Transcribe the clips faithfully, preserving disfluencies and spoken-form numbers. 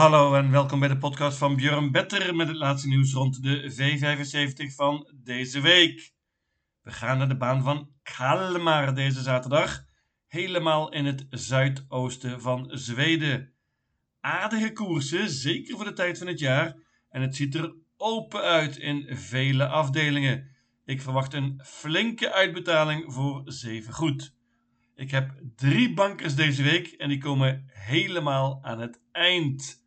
Hallo en welkom bij de podcast van Björn Better met het laatste nieuws rond de V vijfenzeventig van deze week. We gaan naar de baan van Kalmar deze zaterdag, helemaal in het zuidoosten van Zweden. Aardige koersen, zeker voor de tijd van het jaar, en het ziet er open uit in vele afdelingen. Ik verwacht een flinke uitbetaling voor zeven goed. Ik heb drie bankers deze week en die komen helemaal aan het eind.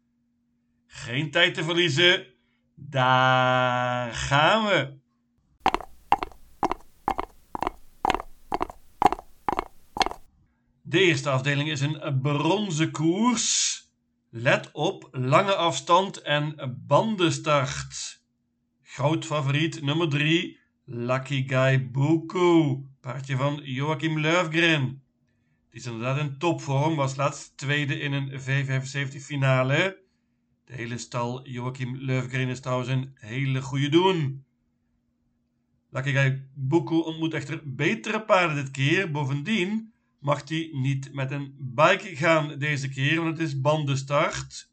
Geen tijd te verliezen, daar gaan we! De eerste afdeling is een bronzen koers. Let op lange afstand en bandenstart. Groot favoriet nummer drie, Lucky Guy Boko, paardje van Joakim Lövgren. Die is inderdaad in topvorm, was laatst tweede in een V vijfenzeventig finale. De hele stal Joakim Lövgren is trouwens een hele goede doen. Lucky Guy Boko ontmoet echter betere paarden dit keer. Bovendien mag hij niet met een bike gaan deze keer, want het is bandenstart.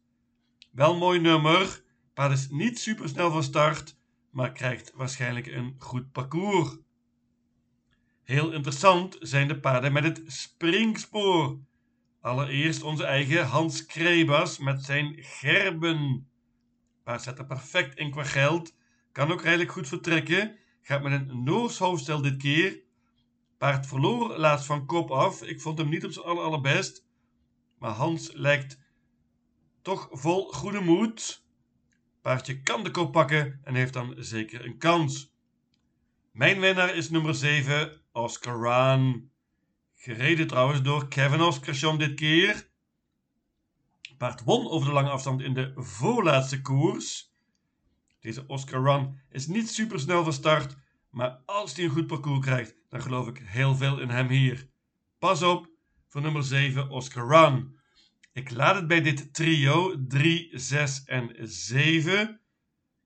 Wel mooi nummer, paard is niet super snel van start, maar krijgt waarschijnlijk een goed parcours. Heel interessant zijn de paarden met het springspoor. Allereerst onze eigen Hans Crebas met zijn gerben. Paard zet er perfect in qua geld. Kan ook redelijk goed vertrekken. Gaat met een Noors hoofdstel dit keer. Paard verloor laatst van kop af. Ik vond hem niet op zijn aller allerbest. Maar Hans lijkt toch vol goede moed. Paardje kan de kop pakken en heeft dan zeker een kans. Mijn winnaar is nummer zeven. Oscar Run. Gereden trouwens door Kevin Oskarjom dit keer. Paard won over de lange afstand in de voorlaatste koers. Deze Oscar Run is niet super snel van start, maar als hij een goed parcours krijgt, dan geloof ik heel veel in hem hier. Pas op voor nummer zeven Oscar Run. Ik laat het bij dit trio drie, zes en zeven. Ik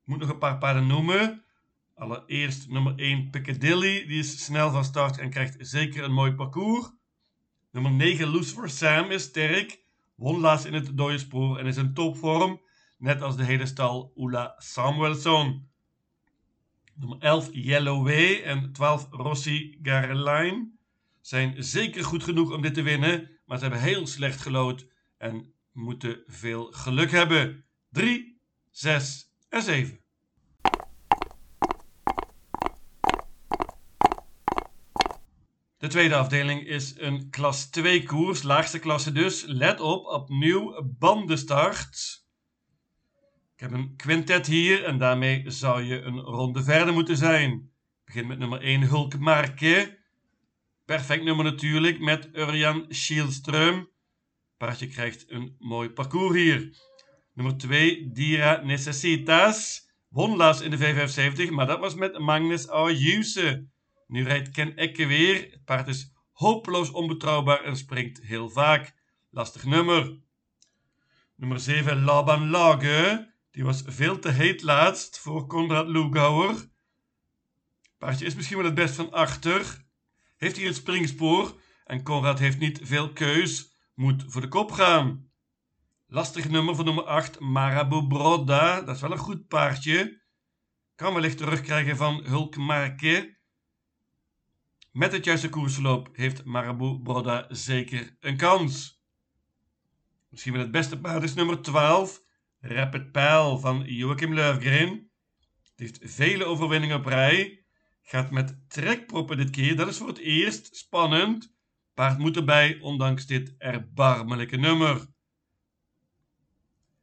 moet nog een paar paarden noemen. Allereerst nummer één Piccadilly, die is snel van start en krijgt zeker een mooi parcours. Nummer negen Lucifer Sam is sterk, won laatst in het dode spoor en is in topvorm, net als de hele stal Ola Samuelsson. Nummer elf Yellow Way en twaalf Rossi Garreline zijn zeker goed genoeg om dit te winnen, maar ze hebben heel slecht gelood en moeten veel geluk hebben. drie, zes en zeven. De tweede afdeling is een klas twee koers, laagste klasse dus. Let op, opnieuw bandenstart. Ik heb een quintet hier en daarmee zou je een ronde verder moeten zijn. Ik begin met nummer één, Hulk Marke. Perfect nummer natuurlijk, met Örjan Kihlström. Paardje krijgt een mooi parcours hier. Nummer twee, Dira Necessitas. Won laatst in de V vijfenzeventig, maar dat was met Magnus Å Djuse. Nu rijdt Ken Ecke weer. Het paard is hopeloos onbetrouwbaar en springt heel vaak. Lastig nummer. Nummer zeven, Laban Lage. Die was veel te heet laatst voor Conrad Lugauer. Paardje is misschien wel het best van achter. Heeft hier het springspoor. En Conrad heeft niet veel keus. Moet voor de kop gaan. Lastig nummer voor nummer acht, Marabou Broda. Dat is wel een goed paardje. Kan wellicht terugkrijgen van Hulk Marke. Met het juiste koersverloop heeft Marabou Broda zeker een kans. Misschien wel het beste paard is nummer twaalf, Rapid Pijl van Joakim Lövgren. Die heeft vele overwinningen op rij. Gaat met trekproppen dit keer, dat is voor het eerst spannend. Paard moet erbij, ondanks dit erbarmelijke nummer.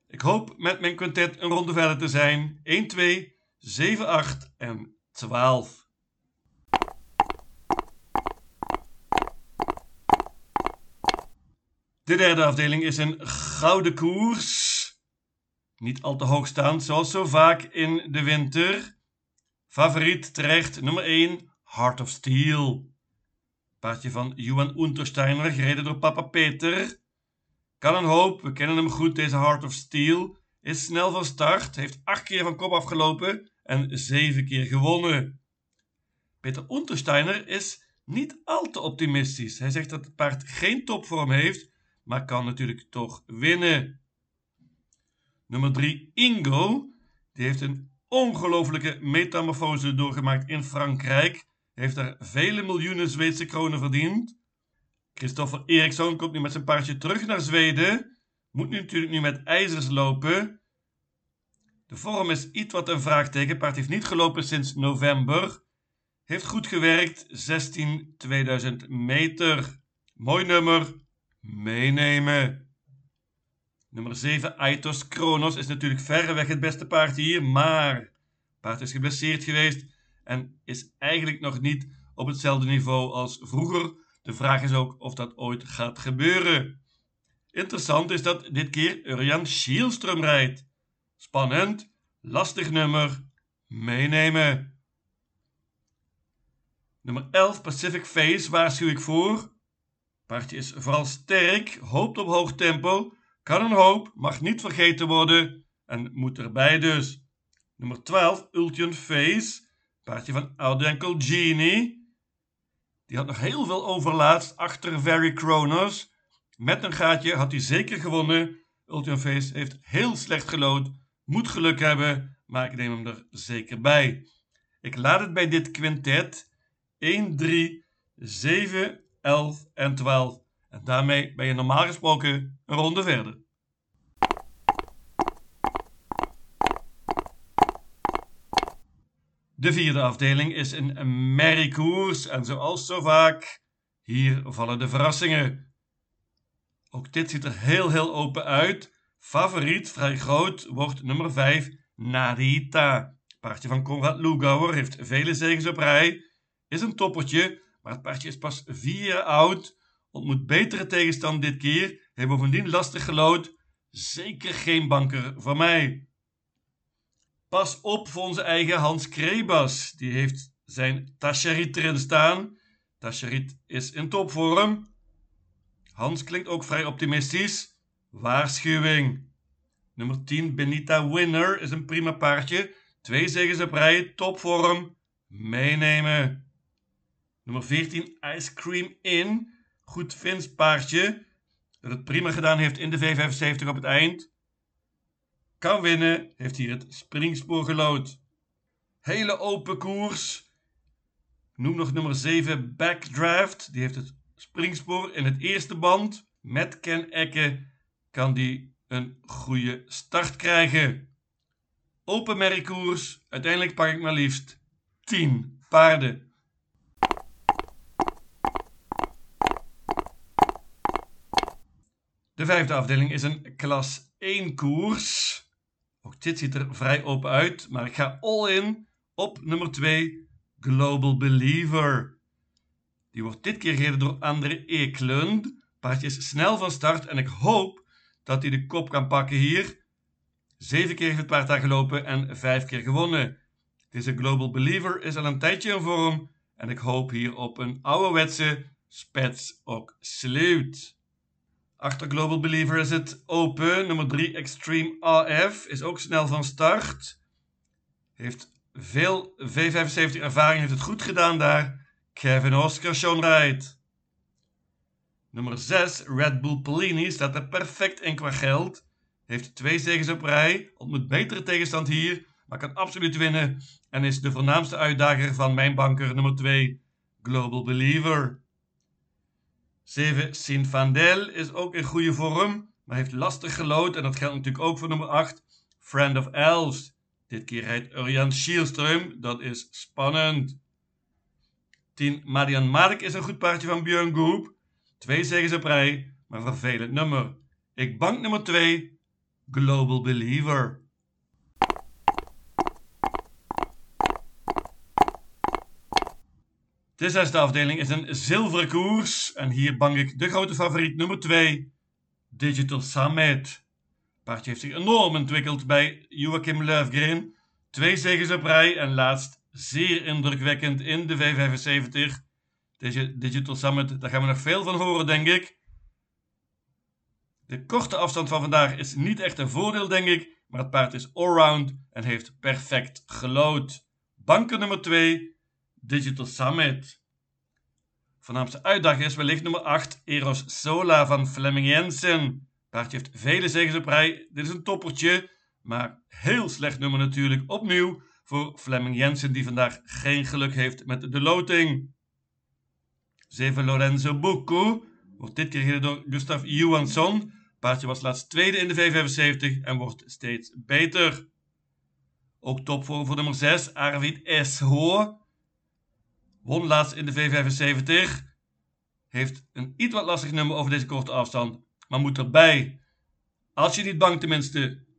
Ik hoop met mijn quintet een ronde verder te zijn. een, twee, zeven, acht en twaalf. De derde afdeling is een gouden koers. Niet al te hoogstaand, zoals zo vaak in de winter. Favoriet terecht, nummer één, Heart of Steel. Paardje van Johan Untersteiner, gereden door papa Peter. Kan een hoop, we kennen hem goed, deze Heart of Steel. Is snel van start, heeft acht keer van kop afgelopen en zeven keer gewonnen. Peter Untersteiner is niet al te optimistisch. Hij zegt dat het paard geen topvorm heeft, maar kan natuurlijk toch winnen. Nummer drie, Ingo. Die heeft een ongelofelijke metamorfose doorgemaakt in Frankrijk. Heeft daar vele miljoenen Zweedse kronen verdiend. Christoffer Eriksson komt nu met zijn paardje terug naar Zweden. Moet nu natuurlijk nu met ijzers lopen. De vorm is iets wat een vraagteken. Paard heeft niet gelopen sinds november. Heeft goed gewerkt. zestien duizend tweehonderd meter. Mooi nummer. Meenemen. Nummer zeven, Aitos Kronos is natuurlijk verreweg het beste paard hier, maar paard is geblesseerd geweest en is eigenlijk nog niet op hetzelfde niveau als vroeger. De vraag is ook of dat ooit gaat gebeuren. Interessant is dat dit keer Örjan Kihlström rijdt. Spannend, lastig nummer, meenemen. Nummer elf, Pacific Face, waarschuw ik voor. Paardje is vooral sterk, hoopt op hoog tempo. Kan een hoop, mag niet vergeten worden en moet erbij dus. Nummer twaalf, Ultion Face, paardje van oude enkel Genie. Die had nog heel veel overlaatst achter Very Kronos. Met een gaatje had hij zeker gewonnen. Ultion Face heeft heel slecht gelood, moet geluk hebben, maar ik neem hem er zeker bij. Ik laat het bij dit quintet één, drie, zeven, elf en twaalf. En daarmee ben je normaal gesproken een ronde verder. De vierde afdeling is een merriekoers en zoals zo vaak, hier vallen de verrassingen. Ook dit ziet er heel heel open uit. Favoriet, vrij groot, wordt nummer vijf, Narita. Paardje van Conrad Lugauer heeft vele zegens op rij, is een toppertje, maar het paardje is pas vier jaar oud. Ontmoet betere tegenstand dit keer. Heeft bovendien lastig gelood. Zeker geen banker voor mij. Pas op voor onze eigen Hans Crebas. Die heeft zijn Tasherit erin staan. Tasherit is in topvorm. Hans klinkt ook vrij optimistisch. Waarschuwing. Nummer tien, Benita Winner is een prima paardje. Twee zegens op rij. Topvorm. Meenemen. Nummer veertien, Ice Cream In. Goed Fins paardje, dat het prima gedaan heeft in de V vijfenzeventig op het eind. Kan winnen, heeft hier het springspoor gelood. Hele open koers. Noem nog nummer zeven, Backdraft. Die heeft het springspoor in het eerste band. Met Ken Ecke kan die een goede start krijgen. Open merriekoers, uiteindelijk pak ik maar liefst tien paarden. De vijfde afdeling is een klas één koers. Ook dit ziet er vrij open uit, maar ik ga all in op nummer twee, Global Believer. Die wordt dit keer gereden door André Eklund. Paardje is snel van start en ik hoop dat hij de kop kan pakken hier. Zeven keer heeft het paard daar gelopen en vijf keer gewonnen. Deze Global Believer is al een tijdje in vorm en ik hoop hier op een ouderwetse spets ook sleut. Achter Global Believer is het open. Nummer drie, Extreme A F. Is ook snel van start. Heeft veel V vijfenzeventig ervaring. Heeft het goed gedaan daar. Kevin Oskarjom rijdt. Nummer zes, Red Bull Pellini. Staat er perfect in qua geld. Heeft twee zegens op rij. Ontmoet betere tegenstand hier. Maar kan absoluut winnen. En is de voornaamste uitdager van mijn banker. Nummer twee, Global Believer. zeven, Sinfandel is ook in goede vorm, maar heeft lastig gelood. En dat geldt natuurlijk ook voor nummer acht, Friend of Elves. Dit keer rijdt Örjan Kihlström, dat is spannend. tien, Marian Marek is een goed paardje van Björn Goop. Twee zegens op rij, maar vervelend nummer. Ik bank nummer twee, Global Believer. De zesde afdeling is een zilveren koers. En hier bank ik de grote favoriet nummer twee, Digital Summit. Paardje heeft zich enorm ontwikkeld bij Joakim Lövgren. Twee zegens op rij en laatst zeer indrukwekkend in de V vijfenzeventig. Deze Digital Summit, daar gaan we nog veel van horen, denk ik. De korte afstand van vandaag is niet echt een voordeel, denk ik. Maar het paard is allround en heeft perfect gelood. Banken nummer twee... Digital Summit. Voornaamste uitdaging is wellicht nummer acht, Eros Sola van Flemming Jensen. Paardje heeft vele zegens op rij. Dit is een toppertje, Maar heel slecht nummer natuurlijk opnieuw voor Flemming Jensen, die vandaag geen geluk heeft met de loting. zeven Lorenzo Boko wordt dit keer gereden door Gustav Johansson. Paardje was laatst tweede in de V vijfenzeventig en wordt steeds beter. Ook topvorm voor nummer zes, Arvid Eshoor. Won laatst in de V vijfenzeventig. Heeft een iets wat lastig nummer over deze korte afstand, maar moet erbij. Als je niet bang tenminste.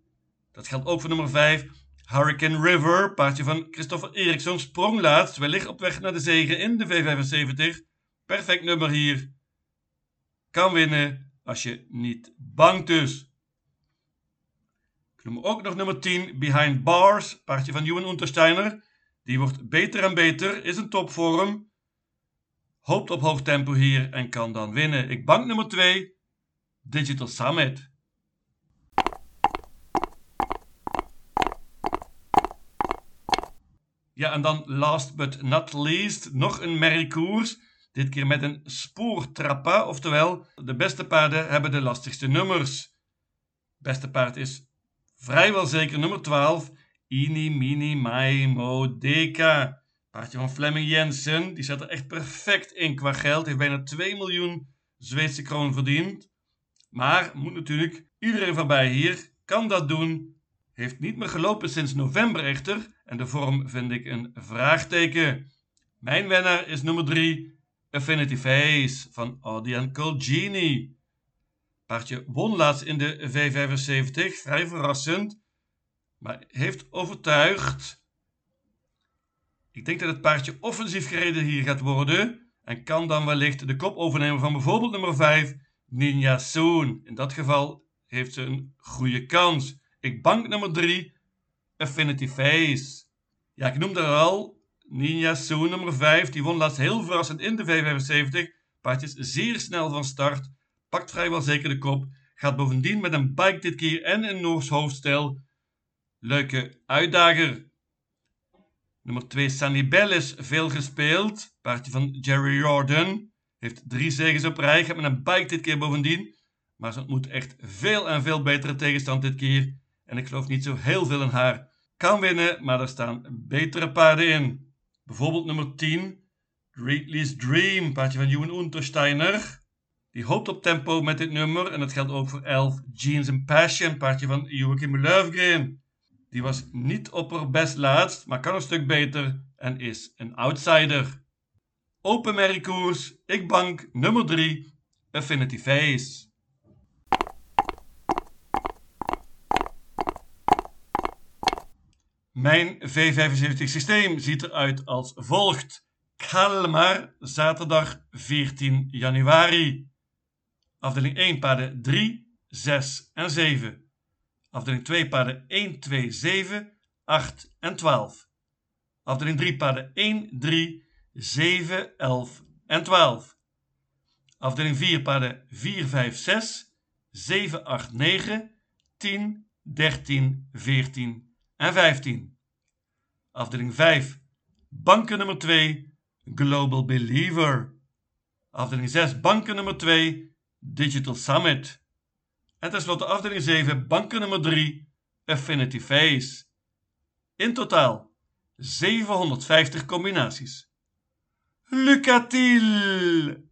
Dat geldt ook voor nummer vijf, Hurricane River. Paardje van Christoffer Eriksson, sprong laatst, wellicht op weg naar de zege in de V vijfenzeventig. Perfect nummer hier. Kan winnen. Als je niet bangt dus. Ik noem ook nog nummer tien, Behind Bars, paardje van Johan Untersteiner. Die wordt beter en beter, is een topvorm. Hoopt op hoog tempo hier en kan dan winnen. Ik bank nummer twee, Digital Summit. Ja, en dan last but not least, nog een merriekoers. Dit keer met een spoortrappa, oftewel de beste paarden hebben de lastigste nummers. Beste paard is vrijwel zeker nummer twaalf, Ini Mini Mai Mo Deka. Paardje van Flemming Jensen, die zat er echt perfect in qua geld, heeft bijna twee miljoen Zweedse kroon verdiend. Maar moet natuurlijk iedereen voorbij hier, kan dat doen. Heeft niet meer gelopen sinds november echter en de vorm vind ik een vraagteken. Mijn winnaar is nummer drie. Affinity Face van Örjan Kihlström. Paardje won laatst in de V vijfenzeventig, vrij verrassend, maar heeft overtuigd. Ik denk dat het paardje offensief gereden hier gaat worden en kan dan wellicht de kop overnemen van bijvoorbeeld nummer vijf, Ninja Soon. In dat geval heeft ze een goede kans. Ik bank nummer drie, Affinity Face. Ja, ik noemde haar al. Ninja Soon, nummer vijf, die won laatst heel verrassend in de V vijfenzeventig. Paardje is zeer snel van start, pakt vrijwel zeker de kop. Gaat bovendien met een bike dit keer en een Noors hoofdstijl. Leuke uitdager. Nummer twee, Sanibel, veel gespeeld. Paardje van Jerry Jordan. Heeft drie zegens op rij, gaat met een bike dit keer bovendien. Maar ze ontmoet echt veel en veel betere tegenstand dit keer. En ik geloof niet zo heel veel in haar. Kan winnen, maar er staan betere paarden in. Bijvoorbeeld nummer tien, Greatly's Dream, paardje van Johan Untersteiner. Die hoopt op tempo met dit nummer en dat geldt ook voor elf, Jeans and Passion, paardje van Joakim Lövgren. Die was niet op haar best laatst, maar kan een stuk beter en is een outsider. Open merriekoers, ik bank nummer drie, Affinity Face. Mijn V vijfenzeventig systeem ziet eruit als volgt. Kalmar, zaterdag veertien januari. Afdeling één paarden drie, zes en zeven. Afdeling twee paarden een, twee, zeven, acht en twaalf. Afdeling drie paarden een, drie, zeven, elf en twaalf. Afdeling vier paarden vier, vijf, zes, zeven, acht, negen, tien, dertien, veertien en vijftien. Afdeling vijf, banken nummer twee, Global Believer. Afdeling zes, banken nummer twee, Digital Summit. En tenslotte afdeling zeven, banken nummer drie, Affinity Face. In totaal zevenhonderdvijftig combinaties. Lucatiel!